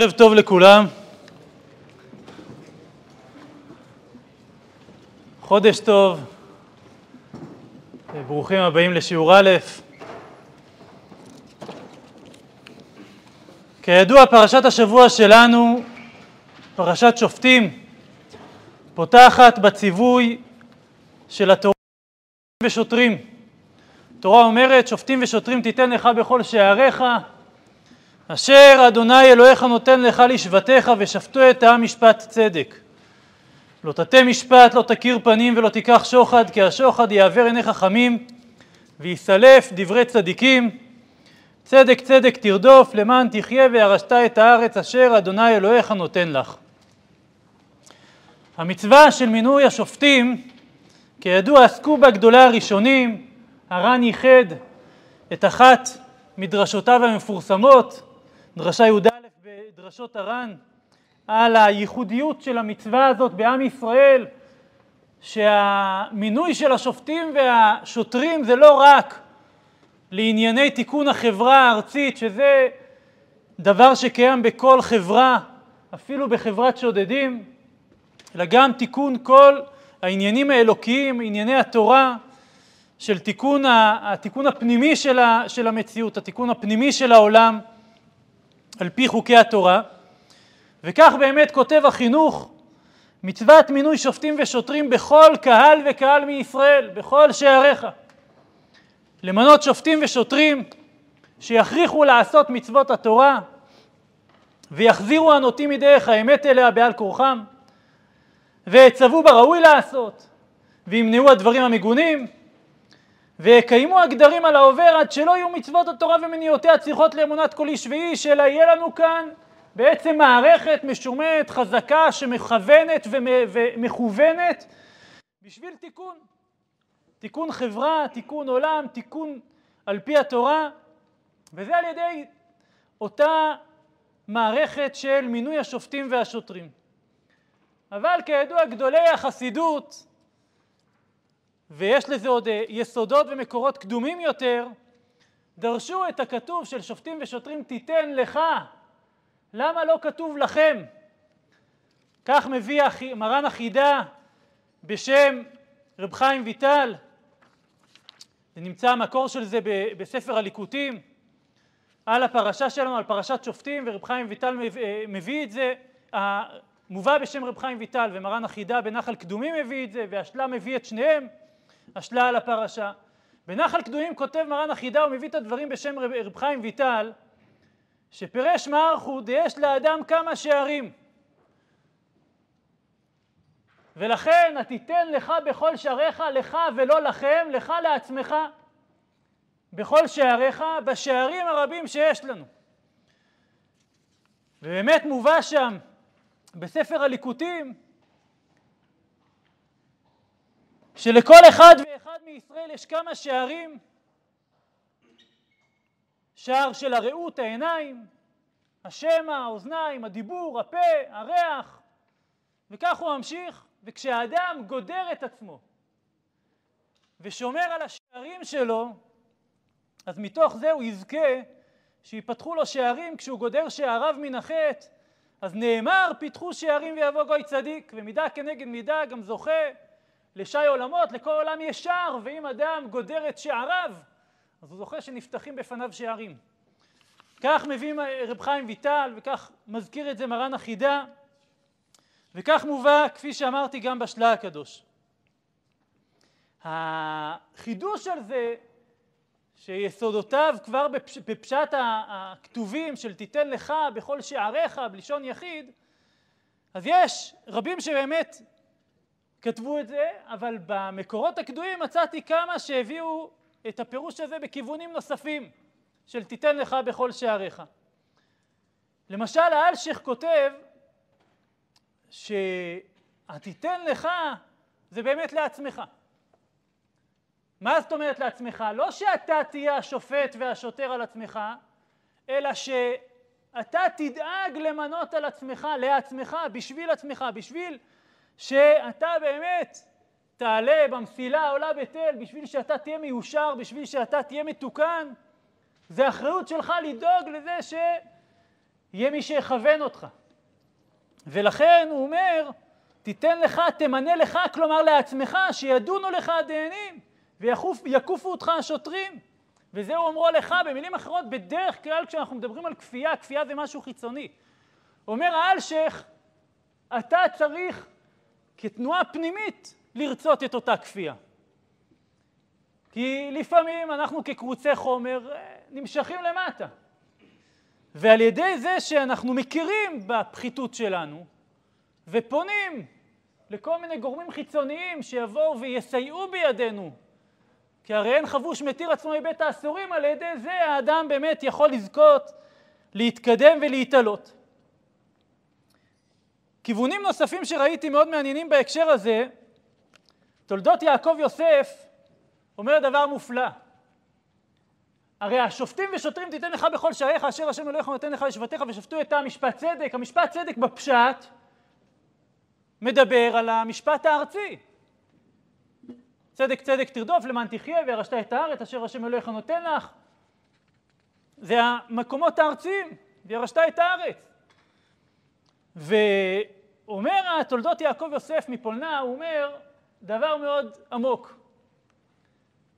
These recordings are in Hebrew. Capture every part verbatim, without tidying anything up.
ערב טוב לכולם. חודש טוב. ברוכים הבאים לשיעור א'. כידוע, פרשת השבוע שלנו, פרשת שופטים, פותחת בציווי של התורה ושוטרים. התורה אומרת, שופטים ושוטרים תיתן לך בכל שעריך, אשר אדוני אלוהיך נותן לך לשבטיך ושפטו את העם משפט צדק. לא תטה משפט, לא תכיר פנים ולא תיקח שוחד, כי השוחד יעבר עיני חכמים ויסלף דברי צדיקים. צדק צדק תרדוף, למען תחיה וירשת את הארץ אשר אדוני אלוהיך נותן לך. המצווה של מינוי השופטים, כידוע, עסקו בה גדולי הראשונים. הר"ן ייחד את אחת מדרשותיו המפורסמות, דרשה י"א בדרשות הר"ן, על הייחודיות של המצווה הזאת בעם ישראל, שהמינוי של השופטים והשוטרים זה לא רק לענייני תיקון החברה הארצית, שזה דבר שקיים בכל חברה, אפילו בחברת שודדים, אלא גם תיקון כל העניינים האלוקיים, ענייני התורה, של תיקון, התיקון הפנימי של, ה, של המציאות, התיקון הפנימי של העולם, על פי חוקי התורה. וכך באמת כותב החינוך, מצוות מינוי שופטים ושוטרים בכל קהל וקהל מישראל, בכל שעריך. למנות שופטים ושוטרים שיכריחו לעשות מצוות התורה, ויחזירו הנוטים מדרך האמת אליה בעל כורחם, ויצוו בראוי לעשות, וימנעו הדברים המגונים, ויקיימו הגדרים על העובר עד שלא יהיו מצוות התורה ומניעותיה צריכות לאמונת כל איש ואיש, אלא יהיה לנו כאן בעצם מערכת משומנת, חזקה, שמכוונת ומכוונת בשביל תיקון. תיקון חברה, תיקון עולם, תיקון על פי התורה, וזה על ידי אותה מערכת של מינוי השופטים והשוטרים. אבל כידוע, גדולי החסידות, ויש לזה עוד יסודות ומקורות קדומים יותר, דרשו את הכתוב של שופטים ושוטרים תיתן לך. למה לא כתוב לכם? כך מביא מרן החידה בשם רב חיים ויטל, ונמצא המקור של זה בספר הליקוטים, על הפרשה שלנו, על פרשת שופטים, ורב חיים ויטל מביא את זה, מובא בשם רב חיים ויטל, ומרן החידה בנחל קדומים מביא את זה, והשלה מביא את שניהם, השלה על הפרשה. בנחל קדומים כותב מרן החידה, הוא מביא את הדברים בשם רב חיים ויטל, שפרש מערכו דייש לאדם כמה שערים, ולכן תיתן לך בכל שעריך, לך ולא לכם, לך לעצמך, בכל שעריך, בשערים הרבים שיש לנו. ובאמת מובא שם בספר הליקוטים, שלכל אחד ואחד מישראל יש כמה שערים, שער של הראות, העיניים, השמע, האוזניים, הדיבור, הפה, הריח, וכך הוא ממשיך. וכשהאדם גודר את עצמו ושומר על השערים שלו, אז מתוך זה הוא יזכה שיפתחו לו שערים. כשהוא גודר שעריו מן החטא, אז נאמר, פיתחו שערים ויבוא גוי צדיק, ומידה כנגד מידה גם זוכה לשי עולמות, לכל עולם יש שער, ואם אדם גודר את שעריו, אז הוא זוכה שנפתחים בפניו שערים. כך מביא רב חיים ויטל, וכך מזכיר את זה מרן החידה, וכך מובא, כפי שאמרתי, גם בשלה הקדוש. החידוש של זה, שיסודותיו כבר בפשט הכתובים של תיתן לך בכל שעריך, בלשון יחיד, אז יש רבים שבאמת כתבו את זה, אבל במקורות הקדומים מצאתי כמה שהביאו את הפירוש הזה בכיוונים נוספים של תיתן לך בכל שעריך. למשל, האלשיך כותב שהתיתן לך זה באמת לעצמך. מה זאת אומרת לעצמך? לא שאתה תהיה השופט והשוטר על עצמך, אלא שאתה תדאג למנות על עצמך, לעצמך, בשביל עצמך, בשביל שאתה באמת תעלה במסילה, עולה בתל, בשביל שאתה תהיה מיושר, בשביל שאתה תהיה מתוקן. זה אחריות שלך לדאוג לזה יהיה מי שיכוון אותך. ולכן הוא אומר, תיתן לך, תמנה לך, כלומר לעצמך, שידונו לך הדיינים, ויקופו אותך השוטרים. וזהו אומרו לך, במילים אחרות, בדרך כלל כשאנחנו מדברים על כפייה, כפייה זה משהו חיצוני. אומר האלשייך, אתה צריך כתנועה פנימית לרצות את אותה כפייה. כי לפעמים אנחנו כקרוצי חומר נמשכים למטה. ועל ידי זה שאנחנו מכירים בפחיתות שלנו, ופונים לכל מיני גורמים חיצוניים שיבואו ויסייעו בידינו, כי הרי אין חבוש מתיר עצמו מבית האסורים, על ידי זה האדם באמת יכול לזכות, להתקדם ולהתעלות. כיוונים נוספים שראיתי מאוד מעניינים בהקשר הזה, תולדות יעקב יוסף אומר דבר מופלא. הרי השופטים ושוטרים תיתן לך בכל שעריך, אשר השם אלוהיך נותן לך לשבטיך ושפטו את המשפט צדק. המשפט צדק בפשט מדבר על המשפט הארצי. צדק צדק תרדוף למען תחיה וירשת את הארץ אשר השם אלוהיך נותן לך. זה המקומות הארציים, וירשת את הארץ. ואומר התולדות יעקב יוסף מפולנה, הוא אומר דבר מאוד עמוק.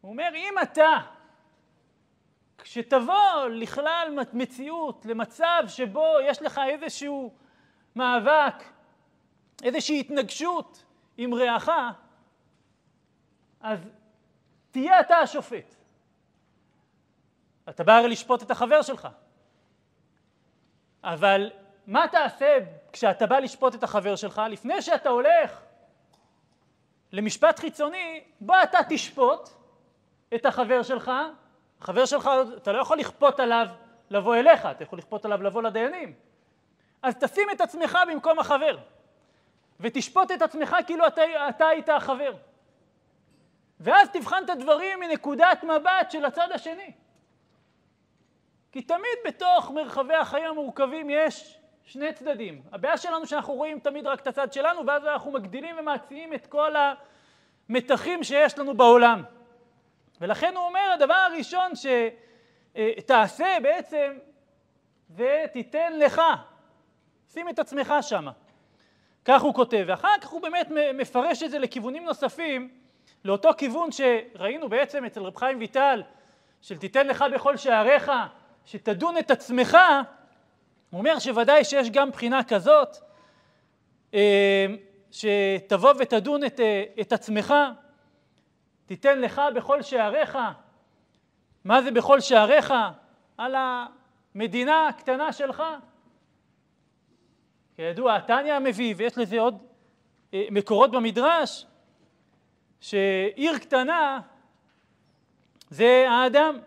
הוא אומר, אם אתה, כשתבוא לכלל מציאות, למצב שבו יש לך איזשהו מאבק, איזושהי התנגשות עם רעך, אז תהיה אתה השופט. אתה בא הרי לשפוט את החבר שלך. אבל מה תעשה כשאתה בא לשפוט את החבר שלך? לפני שאתה הולך למשפט חיצוני, בוא אתה תשפוט את החבר שלך. החבר שלך, אתה לא יכול לכפות עליו לבוא אליך, אתה יכול לכפות עליו לבוא לדיינים. אז תשים את עצמך במקום החבר, ותשפוט את עצמך כאילו אתה, אתה היית החבר. ואז תבחן את הדברים מנקודת מבט של הצד השני. כי תמיד בתוך מרחבי החיים המורכבים יש שני צדדים. הבעיה שלנו שאנחנו רואים תמיד רק את הצד שלנו, ואז אנחנו מגדילים ומעצימים את כל המתחים שיש לנו בעולם. ולכן הוא אומר, הדבר הראשון שתעשה בעצם, ותיתן לך. שים את עצמך שם. כך הוא כותב. ואחר כך הוא באמת מפרש את זה לכיוונים נוספים, לאותו כיוון שראינו בעצם אצל רב חיים ויטל, של תיתן לך בכל שעריך, שתדון את עצמך. הוא אומר שוודאי שיש גם בחינה כזאת, שתבוא ותדון את, את עצמך, תיתן לך בכל שעריך. מה זה בכל שעריך? על המדינה הקטנה שלך. כידוע, התניא מביא, ויש לזה עוד מקורות במדרש, שעיר קטנה זה האדם.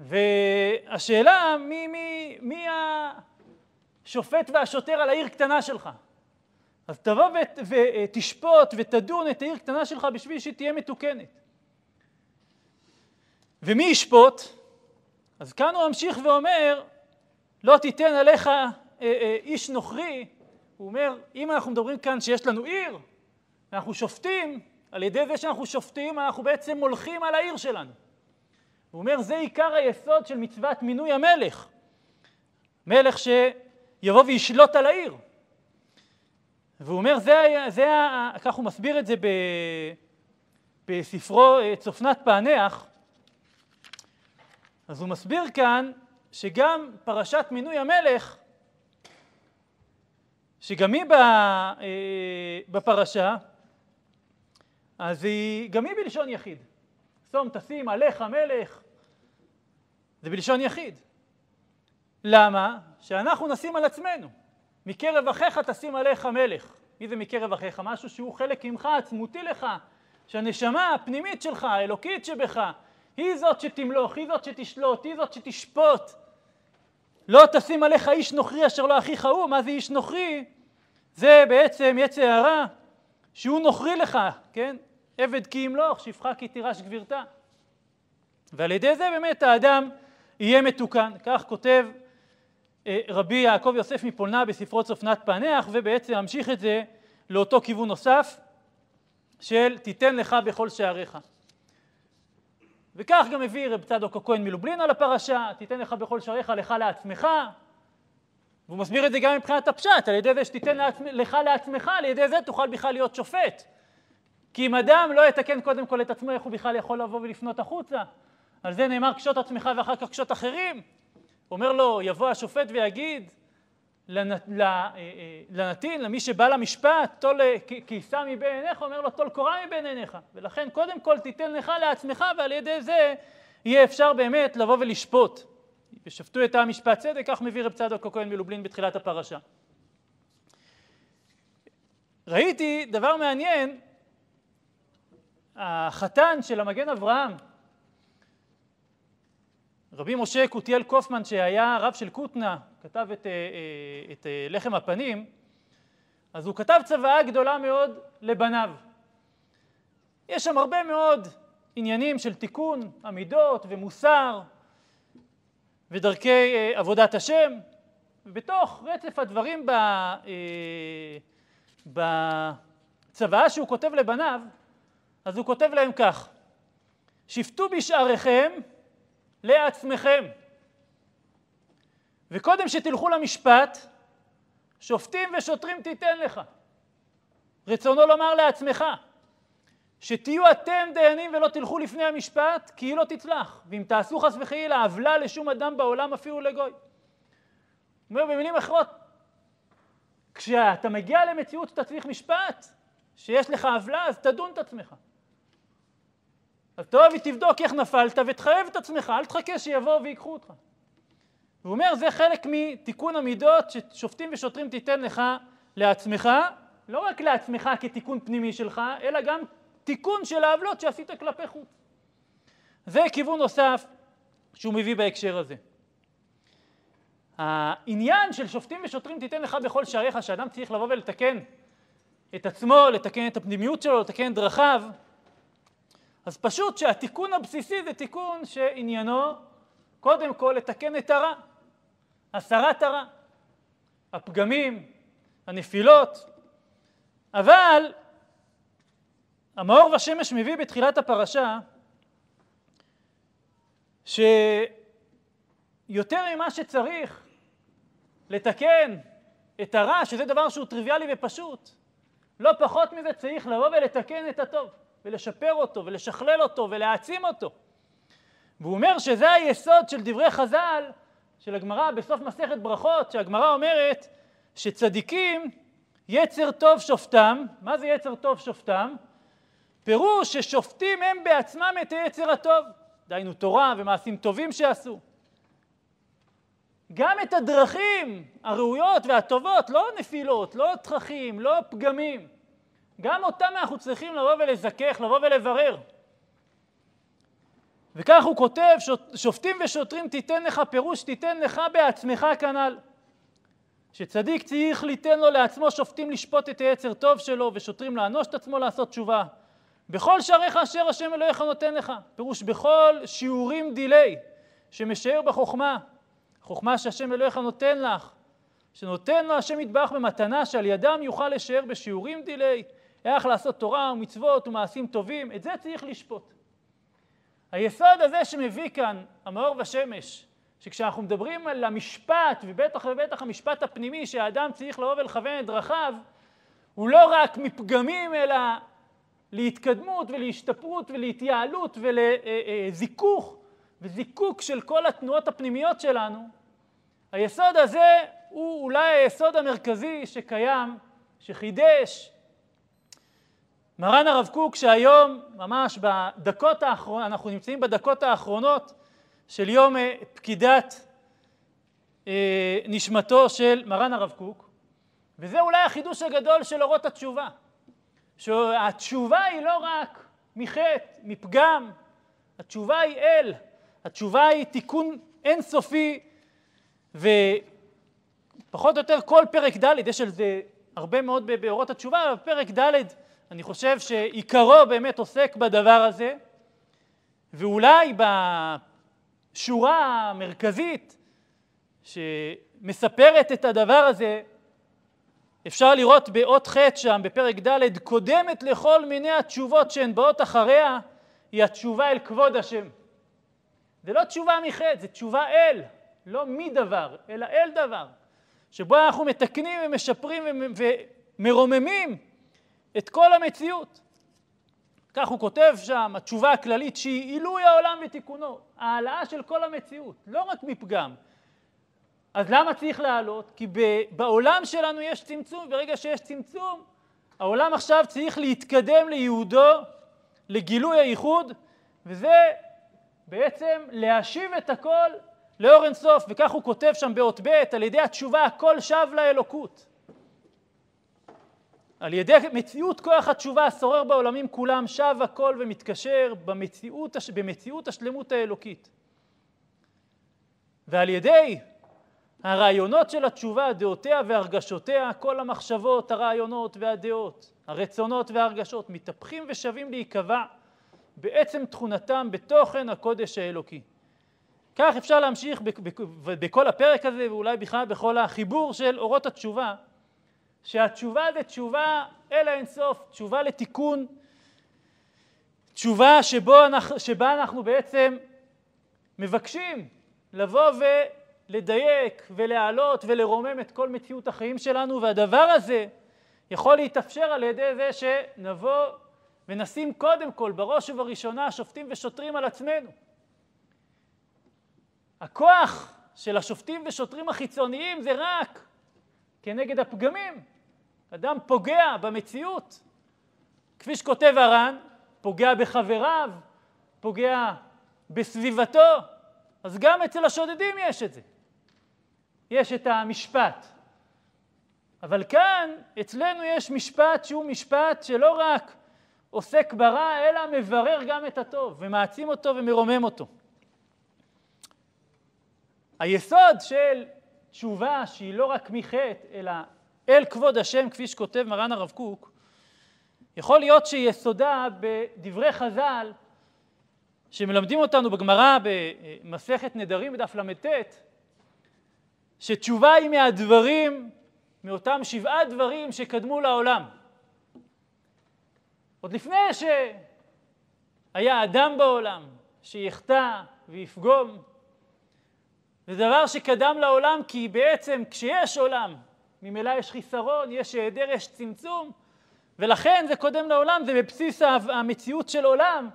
והשאלה, מי, מי, מי השופט והשוטר על העיר קטנה שלך? אז תבוא ותשפוט ותדון את העיר קטנה שלך בשביל שתהיה מתוקנת. ומי ישפוט? אז כאן הוא ממשיך ואומר, לא תיתן עליך איש נוכרי. הוא אומר, אם אנחנו מדברים כאן שיש לנו עיר, אנחנו שופטים, על ידי זה שאנחנו שופטים, אנחנו בעצם מולכים על העיר שלנו. הוא אומר, זה עיקר היסוד של מצוות מינוי המלך. מלך שיבוא וישלוט על העיר. והוא אומר, זה, זה, כך הוא מסביר את זה ב, בספרו צופנת פענח. אז הוא מסביר כאן שגם פרשת מינוי המלך, שגם היא בפרשה, אז היא, גם היא בלשון יחיד. שום תשים עליך המלך, זה בלשון יחיד. למה? שאנחנו נשים על עצמנו. מקרב אחיך תשים עליך מלך. מי זה מקרב אחיך? משהו שהוא חלק ממך, עצמותי לך, שהנשמה הפנימית שלך, האלוקית שבך, היא זאת שתמלוך, היא זאת שתשלוט, היא זאת שתשפוט. לא תשים עליך איש נוכרי אשר לא אחיך הוא. מה זה איש נוכרי? זה בעצם יצר הרע שהוא נוכרי לך, כן? עבד כי ימלוך, שפחה כי תירש גבירתה. ועל ידי זה באמת האדם יהיה מתוקן. כך כותב רבי יעקב יוסף מפולנה בספרו צופנת פענח, ובעצם ממשיך את זה לאותו כיוון נוסף של תיתן לך בכל שעריך. וכך גם הביא רב צדוק הכהן מלובלין על הפרשה, תיתן לך בכל שעריך לך לעצמך, והוא מסביר את זה גם מבחינת הפשט, על ידי זה שתיתן לעצמך, לך לעצמך, על ידי זה תוכל בכלל להיות שופט. כי אם אדם לא יתקן קודם כל את עצמו, איך הוא בכלל יכול לבוא ולפנות החוצה? על זה נאמר קשות עצמך ואחר כך קשות אחרים. אומר לו, יבוא השופט ויגיד לנתין, למי שבא למשפט, תול כיסה מבין עיניך, אומר לו, תול קורה מבין עיניך. ולכן קודם כל תיתן לך לעצמך, ועל ידי זה יהיה אפשר באמת לבוא ולשפוט. ושפטו את המשפט צדק, כך מביא רב צדוק הכהן מלובלין בתחילת הפרשה. ראיתי דבר מעניין, החתן של המגן אברהם, רבי משה קוטיאל קופמן, שהיה רב של קוטנה, כתב את, את לחם הפנים, אז הוא כתב צוואה גדולה מאוד לבניו. יש שם הרבה מאוד עניינים של תיקון, עמידות ומוסר, ודרכי עבודת השם, ובתוך רצף הדברים בצוואה שהוא כותב לבניו, אז הוא כותב להם כך, שפטו בשעריכם לעצמכם, וקודם שתלכו למשפט, שופטים ושוטרים תיתן לך. רצונו לומר לעצמך, שתהיו אתם דיינים ולא תלכו לפני המשפט, כי היא לא תצלח. ואם תעשו חס וחלילה עוולה לשום אדם בעולם אפילו לגוי. אומר במילים אחרות, כשאתה מגיע למציאות שאתה צריך משפט, שיש לך עוולה, אז תדון את עצמך. אז טוב, תבדוק איך נפלת ותחייב את עצמך, אל תחכה שיבואו ויקחו אותך. והוא אומר, זה חלק מתיקון המידות ששופטים ושוטרים תיתן לך לעצמך, לא רק לעצמך כתיקון פנימי שלך, אלא גם תיקון של העבלות שעשית כלפי חוץ. זה כיוון נוסף שהוא מביא בהקשר הזה. העניין של שופטים ושוטרים תיתן לך בכל שעריך, שאדם צריך לבוא ולתקן את עצמו, לתקן את הפנימיות שלו, לתקן את דרכיו, אז פשוט שהתיקון הבסיסי זה תיקון שעניינו קודם כל לתקן את הרע, הסרת הרע, הפגמים, הנפילות, אבל המאור והשמש מביא בתחילת הפרשה שיותר ממה שצריך לתקן את הרע, שזה דבר שהוא טריוויאלי ופשוט, לא פחות מזה צריך לבוא ולתקן את הטוב, ולשפר אותו, ולשכלל אותו, ולהעצים אותו. והוא אומר שזה היסוד של דברי חז"ל, של הגמרא בסוף מסכת ברכות, שהגמרא אומרת שצדיקים יצר טוב שופטם, מה זה יצר טוב שופטם? פירוש ששופטים הם בעצמם את היצר הטוב, דהיינו תורה ומעשים טובים שעשו. גם את הדרכים הראויות והטובות, לא נפילות, לא תככים, לא פגמים, גם אותם אנחנו צריכים לבוא ולזכך, לבוא ולברר. וכך הוא כותב, שופטים ושוטרים תיתן לך, פירוש תיתן לך בעצמך כנ"ל. שצדיק צריך ליתן לו לעצמו שופטים לשפוט את היצר טוב שלו, ושוטרים לענוש את עצמו לעשות תשובה. בכל שעריך אשר השם אלוהיך נותן לך, פירוש בכל שיעורים דילי, שמשאיר בחוכמה, חוכמה שהשם אלוהיך נותן לך, שנותן לו השם יתברך במתנה, שעל ידם יוכל לשאיר בשיעורים דילי, איך לעשות תורה ומצוות ומעשים טובים, את זה צריך לשפוט. היסוד הזה שמביא כאן המאור והשמש, שכשאנחנו מדברים על המשפט, ובטח ובטח המשפט הפנימי שהאדם צריך לבוא ולכוון את דרכיו, הוא לא רק מפגמים אלא להתקדמות ולהשתפרות ולהתייעלות ולזיכוך, וזיקוק של כל התנועות הפנימיות שלנו. היסוד הזה הוא אולי היסוד המרכזי שקיים, שחידש, מרן הרב קוק שהיום, ממש בדקות האחרונות, אנחנו נמצאים בדקות האחרונות של יום פקידת אה, נשמתו של מרן הרב קוק, וזה אולי החידוש הגדול של אורות התשובה, שהתשובה היא לא רק מחטא, מפגם, התשובה היא אל, התשובה היא תיקון אינסופי, ופחות או יותר כל פרק ד', יש על זה הרבה מאוד באורות התשובה, בפרק ד' אני חושב שעיקרו באמת עוסק בדבר הזה, ואולי בשורה המרכזית שמספרת את הדבר הזה, אפשר לראות באות ח' שם, בפרק ד', קודמת לכל מיני התשובות שהן באות אחריה, היא התשובה אל כבוד השם. זה לא תשובה מחטא, זה תשובה אל, לא מדבר, אלא אל דבר, שבו אנחנו מתקנים ומשפרים ומרוממים את כל המציאות. כך הוא כותב שם, התשובה הכללית שהיא עילוי העולם ותיקונו, העלאה של כל המציאות, לא רק מפגם. אז למה צריך לעלות? כי בעולם שלנו יש צמצום, ברגע שיש צמצום, העולם עכשיו צריך להתקדם לייעודו, לגילוי הייחוד, וזה בעצם להשיב את הכל לאור אין סוף, וכך הוא כותב שם באות ב', על ידי התשובה הכל שב לאלוקות. על ידי מציאות כוח התשובה השורר בעולמים כולם, שב הכל ומתקשר במציאות, במציאות השלמות האלוקית. ועל ידי הרעיונות של התשובה, דעותיה והרגשותיה, כל המחשבות, הרעיונות והדעות, הרצונות והרגשות, מתהפכים ושווים להיקבע בעצם תכונתם בתוכן הקודש האלוקי. כך אפשר להמשיך בכל הפרק הזה, ואולי בכלל בכל החיבור של אורות התשובה, שהתשובה זה תשובה אל האינסוף, תשובה לתיקון, תשובה שבו אנחנו, שבה אנחנו בעצם מבקשים לבוא ולדייק ולהעלות ולרומם את כל מציאות החיים שלנו, והדבר הזה יכול להתאפשר על ידי זה שנבוא ונשים קודם כל בראש ובראשונה שופטים ושוטרים על עצמנו. הכוח של השופטים ושוטרים החיצוניים זה רק כנגד הפגמים. אדם פוגע במציאות. כפי שכותב הר"ן, פוגע בחבריו, פוגע בסביבתו. אז גם אצל השודדים יש את זה. יש את המשפט. אבל כאן אצלנו יש משפט שהוא משפט שלא רק עוסק ברע, אלא מברר גם את הטוב, ומעצים אותו ומרומם אותו. היסוד של תשובה שהיא לא רק מחטא, אלא אל כבוד השם, כפי שכותב מרן הרב קוק, יכול להיות שיסודה בדברי חז"ל, שמלמדים אותנו בגמרא במסכת נדרים בדף למ"ט, שתשובה היא מהדברים, מאותם שבעה דברים שקדמו לעולם. עוד לפני שהיה אדם בעולם שיחטא ויפגום, זה דבר שקדם לעולם, כי בעצם כשיש עולם, ממילא יש חיסרון, יש היעדר, יש צמצום, ולכן זה קודם לעולם, זה בבסיס המציאות של עולם,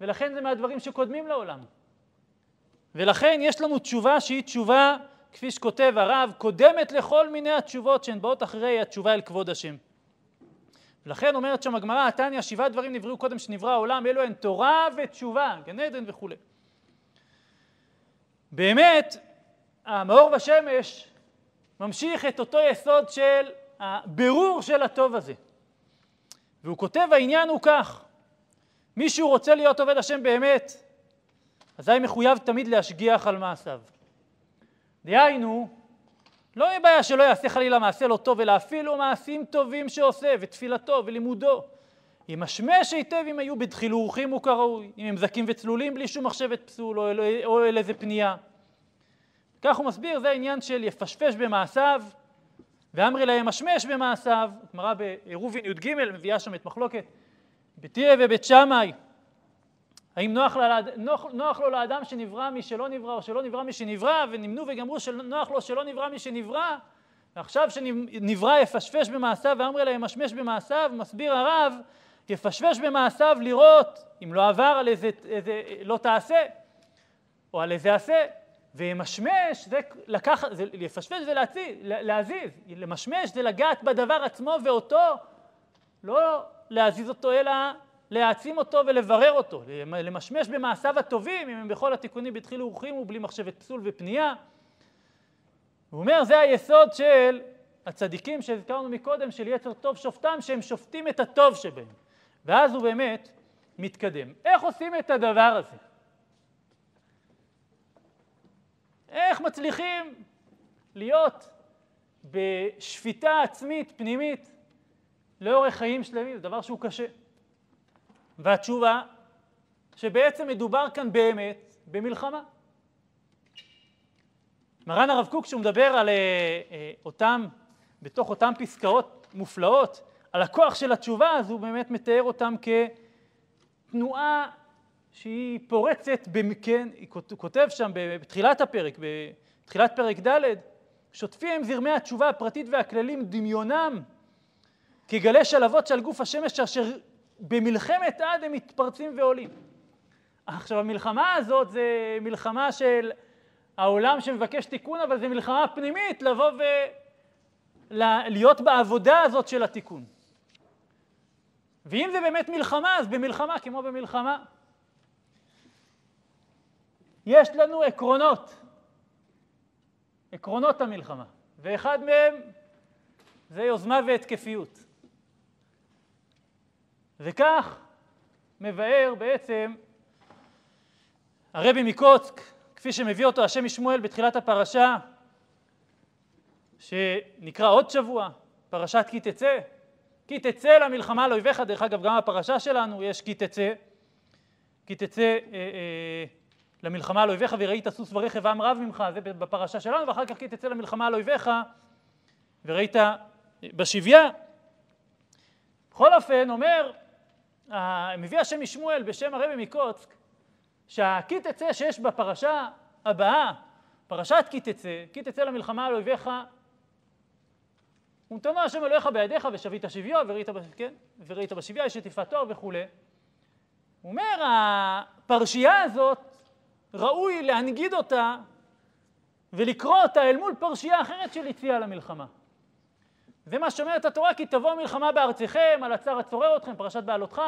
ולכן זה מהדברים שקודמים לעולם. ולכן יש לנו תשובה שהיא תשובה, כפי שכותב הרב, קודמת לכל מיני התשובות שהן באות אחרי התשובה אל כבוד השם. ולכן אומרת שם הגמרא, התניא, שבעה דברים נבראו קודם שנברא העולם, אלו הן תורה ותשובה, גן עדן וכו'. באמת, המאור והשמש ממשיך את אותו יסוד של הבירור של הטוב הזה. והוא כותב, העניין הוא כך, מישהו רוצה להיות עובד השם באמת, אזי מחויב תמיד להשגיח על מעשיו. דהיינו, לא יהיה בעיה שלא יעשה חלילה מעשה לא טוב, אלא אפילו מעשים טובים שעושה, ותפילתו ולימודו. ימשמש היטב אם היו בדחיל ורחים הוא כראוי, אם הם זקים וצלולים בלי שום מחשבת פסול או אל, או אל איזה פנייה. כך הוא מסביר, זה העניין של יפשפש במעשיו, ואמרי לה ימשמש במעשיו. גמרא בעירובין י"ג מביאה שם את מחלוקת בתיה ובית שמאי. האם נוח, לה, נוח, נוח לו לאדם שנברא מי שלא נברא או שלא נברא מי שנברא, ונמנו וגמרו שנוח לו שלא נברא מי שנברא, ועכשיו שנברא יפשפש במעשיו ואמרי לה ימשמש במעשיו. מסביר הרב, יפשפש במעשיו לראות אם לא עבר על איזה, איזה לא תעשה, או על איזה עשה, וימשמש, זה לקח, זה, יפשפש זה להציז, להזיז, למשמש זה לגעת בדבר עצמו ואותו, לא להזיז אותו אלא להעצים אותו ולברר אותו, למשמש במעשיו הטובים, אם הם בכל התיקונים בדחיל ורחים ובלי מחשבת פסול ופנייה. הוא אומר, זה היסוד של הצדיקים שהזכרנו מקודם, של יצר טוב שופטם, שהם שופטים את הטוב שבהם. ואז הוא באמת מתקדם. איך עושים את הדבר הזה? איך מצליחים להיות בשפיטה עצמית, פנימית, לאורך חיים שלמים? זה דבר שהוא קשה. והתשובה, שבעצם מדובר כאן באמת במלחמה. מרן הרב קוק, שהוא מדבר על אותם, בתוך אותם פסקאות מופלאות, על הכוח של התשובה, אז הוא באמת מתאר אותם כתנועה שהיא פורצת, כן, היא כותב שם בתחילת הפרק, בתחילת פרק ד', שוטפים עם זרמי התשובה הפרטית והכללים דמיונם, כגלי שלבות של גוף השמש, אשר במלחמת עד הם מתפרצים ועולים. עכשיו, המלחמה הזאת זה מלחמה של העולם שמבקש תיקון, אבל זה מלחמה פנימית, לבוא ולהיות בעבודה הזאת של התיקון. ואם זה באמת מלחמה, אז במלחמה, כמו במלחמה, יש לנו עקרונות, עקרונות המלחמה, ואחד מהם זה יוזמה והתקפיות. וכך מבאר בעצם הרבי מקוצק, כפי שמביא אותו השם משמואל בתחילת הפרשה, שנקרא עוד שבוע, פרשת כי תצא, כי תצא למלחמה לאויביך, דרך אגב גם הפרשה שלנו יש כי תצא, כי תצא אה, אה, למלחמה לאויביך וראית סוס ורכב עם רב ממך, זה בפרשה שלנו, ואחר כך כי תצא למלחמה לאויביך וראית בשביה. בכל אופן אומר, מביא השם משמואל בשם הרבי מקוצק, שהכי תצא שיש בפרשה הבאה, פרשת כי תצא, כי תצא למלחמה על אויביך, ונתנה השם אלוהיך בידיך ושבית שביו וראית, כן? וראית בשביה יש עטיפת תואר וכו'. הוא אומר, הפרשייה הזאת ראוי להנגיד אותה ולקרוא אותה אל מול פרשייה אחרת של יציאה למלחמה. זה מה שאומרת התורה, כי תבוא מלחמה בארציכם, על הצר הצורר אתכם, פרשת בעלותך.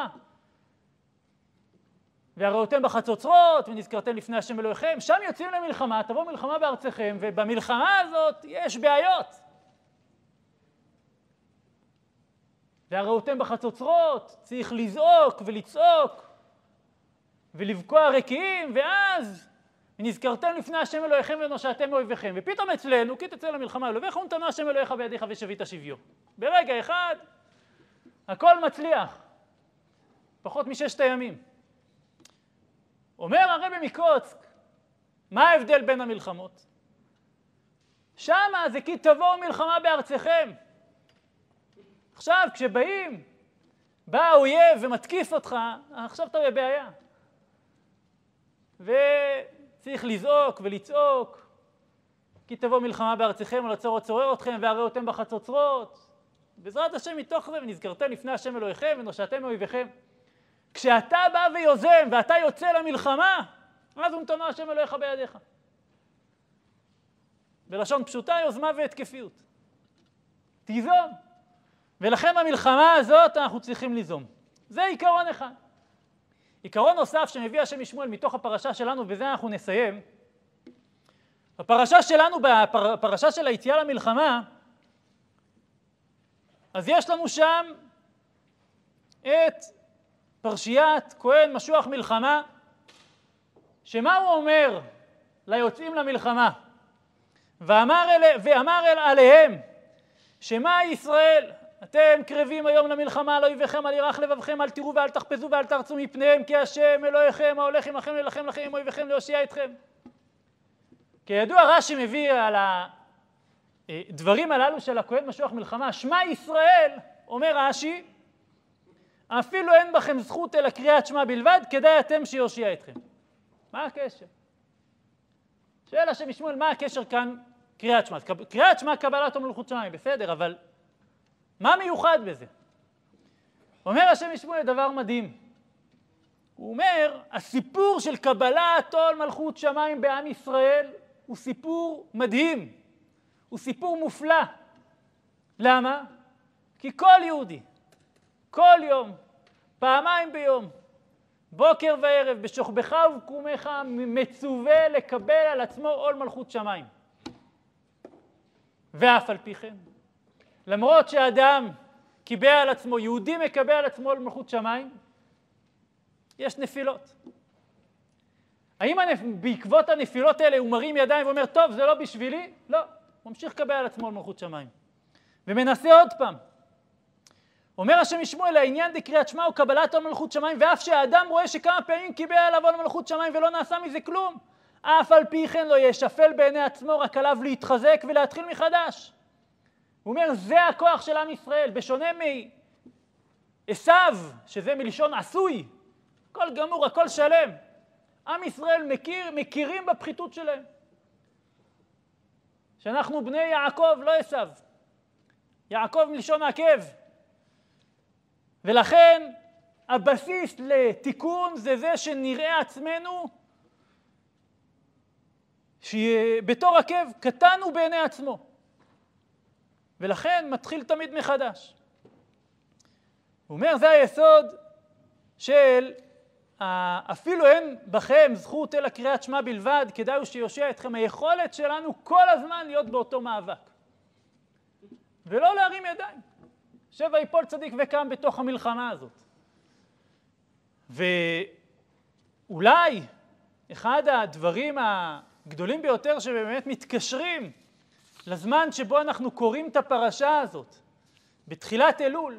והראותם בחצוצרות, ונזכרתם לפני השם אלוהיכם, שם יוצאים למלחמה, תבוא מלחמה בארציכם, ובמלחמה הזאת יש בעיות. והראותם בחצוצרות, צריך לזעוק ולצעוק, ולבקוע רקיעים, ואז נזכרתם לפני השם אלוהיכם ונושעתם אויביכם. ופתאום אצלנו, כי תצא למלחמה אלוהיך, ונתנה השם אלוהיך בידיך ושבית שביו. ברגע אחד, הכל מצליח. פחות מששת הימים. אומר הרבי מקוצק, מה ההבדל בין המלחמות? שמה זה כי תבואו מלחמה בארציכם. עכשיו, כשבאים, בא האויב ומתקיף אותך, עכשיו אתה בבעיה. וצריך לזעוק ולצעוק, כי תבוא מלחמה בארציכם, על הצר הצורר אתכם, והראותם בחצוצרות. בעזרת השם מתוך זה, ונזכרתם לפני השם אלוהיכם, ונושעתם מאויביכם. כשאתה בא ויוזם, ואתה יוצא למלחמה, אז ונתנה השם אלוהיך בידיך. בלשון פשוטה, יוזמה והתקפיות. תיזום. ולכן המלחמה הזאת אנחנו צריכים ליזום. זה עיקרון אחד. עיקרון נוסף שמביא השם משמואל מתוך הפרשה שלנו, וזה אנחנו נסיים. הפרשה שלנו, בפרשה של היציאה למלחמה, אז יש לנו שם את פרשיית כהן משוח מלחמה, שמה הוא אומר ליוצאים למלחמה? ואמר, אל... ואמר אל... עליהם, שמה ישראל? אתם קרבים היום למלחמה, על אויביכם, אל ירח לבבכם, אל תראו ואל תחפזו ואל תרצו מפניהם, כי השם אלוהיכם, ההולך עמכם ללחם לכם עם אויביכם, להושיע אתכם. כידוע, רש"י מביא על הדברים הללו של הכהן משוח מלחמה, שמע ישראל, אומר רש"י, אפילו אין בכם זכות אלא קריאת שמע בלבד, כדאי אתם שיושיע אתכם. מה הקשר? שואל השם משמואל, מה הקשר כאן קריאת שמע? קריאת שמע קבלת מלכות שמיים, בסדר, אבל מה מיוחד בזה? אומר השם משמואל דבר מדהים. הוא אומר, הסיפור של קבלת עול מלכות שמיים בעם ישראל הוא סיפור מדהים, הוא סיפור מופלא. למה? כי כל יהודי, כל יום, פעמיים ביום, בוקר וערב, בשוכבך ובקומך, מצווה לקבל על עצמו עול מלכות שמיים. ואף על פי כן, למרות שהאדם קיבל על עצמו, יהודי מקבל על עצמו עול מלכות שמיים, יש נפילות. האם הנפ... בעקבות הנפילות האלה הוא מרים ידיים ואומר, טוב, זה לא בשבילי? לא, הוא ממשיך לקבל על עצמו עול מלכות שמיים. ומנסה עוד פעם. אומר השם משמואל, העניין דקריאת שמע הוא קבלת עול מלכות שמיים, ואף שהאדם רואה שכמה פעמים קיבל עליו עול מלכות שמיים ולא נעשה מזה כלום, אף על פי כן לא ישפל בעיני עצמו, רק עליו להתחזק ולהתחיל מחדש. הוא אומר, זה הכוח של עם ישראל, בשונה מעשיו, שזה מלשון עשוי, הכל גמור, הכל שלם. עם ישראל מכיר, מכירים בפחיתות שלהם. שאנחנו בני יעקב, לא עשיו. יעקב מלשון עקב. ולכן הבסיס לתיקון זה זה שנראה עצמנו שבתור עקב קטן הוא בעיני עצמו. ולכן מתחיל תמיד מחדש. הוא אומר, זה היסוד של אפילו אין בכם זכות אלא קריאת שמע בלבד, כדאי הוא שיושיע אתכם. היכולת שלנו כל הזמן להיות באותו מאבק. ולא להרים ידיים. שבע יפול צדיק וקם בתוך המלחמה הזאת. ואולי אחד הדברים הגדולים ביותר שבאמת מתקשרים לזמן שבו אנחנו קוראים את הפרשה הזאת, בתחילת אלול,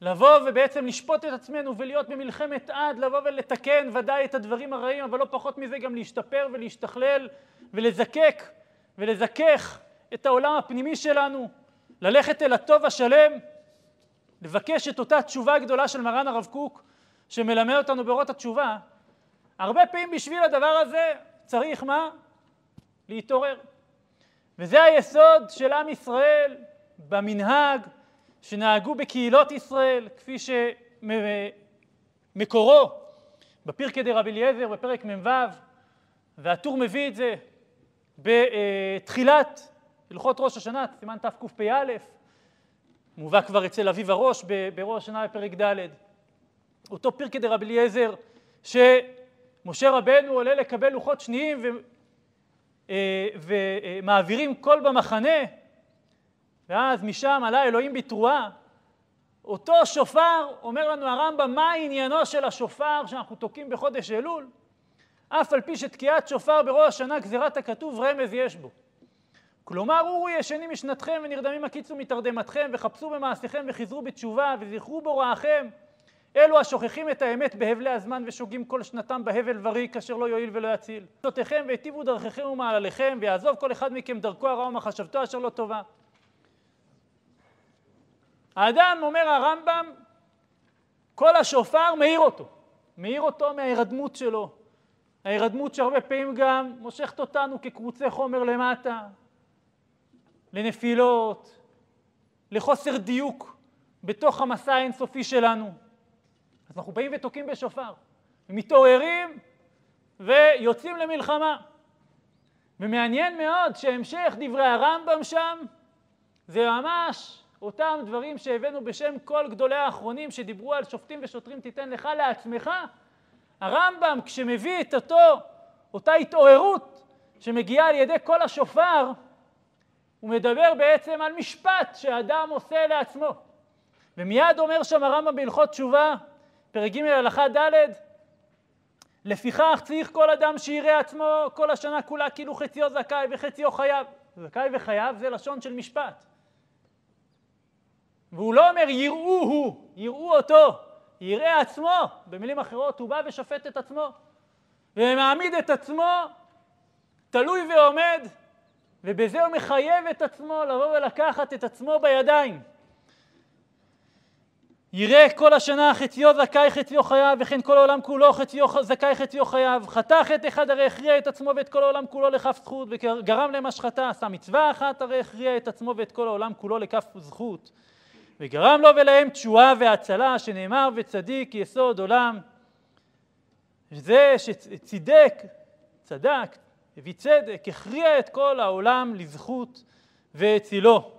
לבוא ובעצם לשפוט את עצמנו ולהיות במלחמת עד, לבוא ולתקן ודאי את הדברים הרעים, אבל לא פחות מזה גם להשתפר ולהשתכלל ולזקק ולזכך את העולם הפנימי שלנו, ללכת אל הטוב השלם, לבקש את אותה תשובה הגדולה של מרן הרב קוק, שמלמד אותנו באורות התשובה. הרבה פעמים בשביל הדבר הזה צריך מה? להתעורר. וזה היסוד של עם ישראל במנהג שנהגו בקהילות ישראל, כפי שמקורו בפרקי דרבי אליעזר בפרק מ"ו, והטור מביא את זה בתחילת הלכות ראש השנה, סימן תקפ"א, מובא כבר אצל אביב הראש בראש השנה בפרק ד', אותו פרקי דרבי אליעזר שמשה רבנו עולה לקבל לוחות שניים ומעבירים קול במחנה, ואז משם עלה אלוהים בתרועה. אותו שופר, אומר לנו הרמב"ם, מה עניינו של השופר שאנחנו תוקעים בחודש אלול? אף על פי שתקיעת שופר בראש השנה גזירת הכתוב רמז יש בו. כלומר, אורו ישנים משנתכם ונרדמים הקיצו מתרדמתכם, וחפשו במעשיכם וחזרו בתשובה וזכרו בוראכם. אלו השוכחים את האמת בהבלי הזמן ושוגים כל שנתם בהבל וריק, אשר לא יועיל ולא יציל. תותיכם והטיבו דרככם ומעלליכם, ויעזוב כל אחד מכם דרכו הרע ומחשבתו אשר לא טובה. האדם, אומר הרמב"ם, כל השופר מאיר אותו. מאיר אותו מההירדמות שלו. ההירדמות שהרבה פעמים גם מושכת אותנו כקבוצי חומר למטה, לנפילות, לחוסר דיוק בתוך המסע האינסופי שלנו. אז אנחנו באים ותוקעים בשופר, ומתעוררים ויוצאים למלחמה. ומעניין מאוד שהמשך דברי הרמב"ם שם, זה ממש אותם דברים שהבאנו בשם כל גדולי האחרונים שדיברו על שופטים ושוטרים תיתן לך לעצמך. הרמב"ם כשמביא את אותו, אותה התעוררות שמגיעה על ידי כל השופר, הוא מדבר בעצם על משפט שאדם עושה לעצמו. ומיד אומר שם הרמב"ם בהלכות תשובה, פרק ג' הלכה ד', לפיכך צריך כל אדם שיראה עצמו כל השנה כולה כאילו חציו זכאי וחציו חייב. זכאי וחייב זה לשון של משפט. והוא לא אומר יראו הוא, יראו אותו, יראה עצמו. במילים אחרות הוא בא ושופט את עצמו. ומעמיד את עצמו, תלוי ועומד, ובזה הוא מחייב את עצמו לבוא ולקחת את עצמו בידיים. יראה כל השנה חציו זכאי חציו חייב, וכן כל העולם כולו חציו זכאי חציו חייב. חטא חטא אחד הרי הכריע את עצמו ואת כל העולם כולו לכף זכות, וגרם להם השחתה. עשה מצווה אחת הרי הכריע את עצמו ואת כל העולם כולו לכף זכות, וגרם לו ולהם תשועה והצלה, שנאמר וצדיק יסוד עולם. זה שצידק, צדק, הביא צדק, הכריע את כל העולם לזכות והצילו.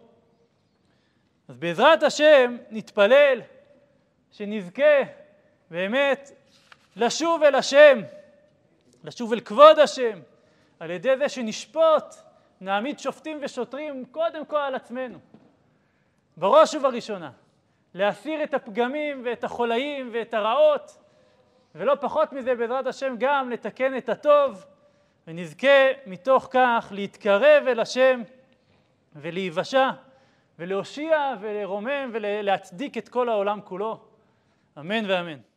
אז בעזרת השם נתפלל שנזכה באמת לשוב אל השם, לשוב אל כבוד השם, על ידי זה שנשפוט, נעמיד שופטים ושוטרים קודם כל על עצמנו. בראש ובראשונה, להסיר את הפגמים ואת החולאים ואת הרעות, ולא פחות מזה בעזרת השם גם לתקן את הטוב, ונזכה מתוך כך להתקרב אל השם ולהיוושע ולהושיע ולרומם ולהצדיק את כל העולם כולו. אמן ואמן.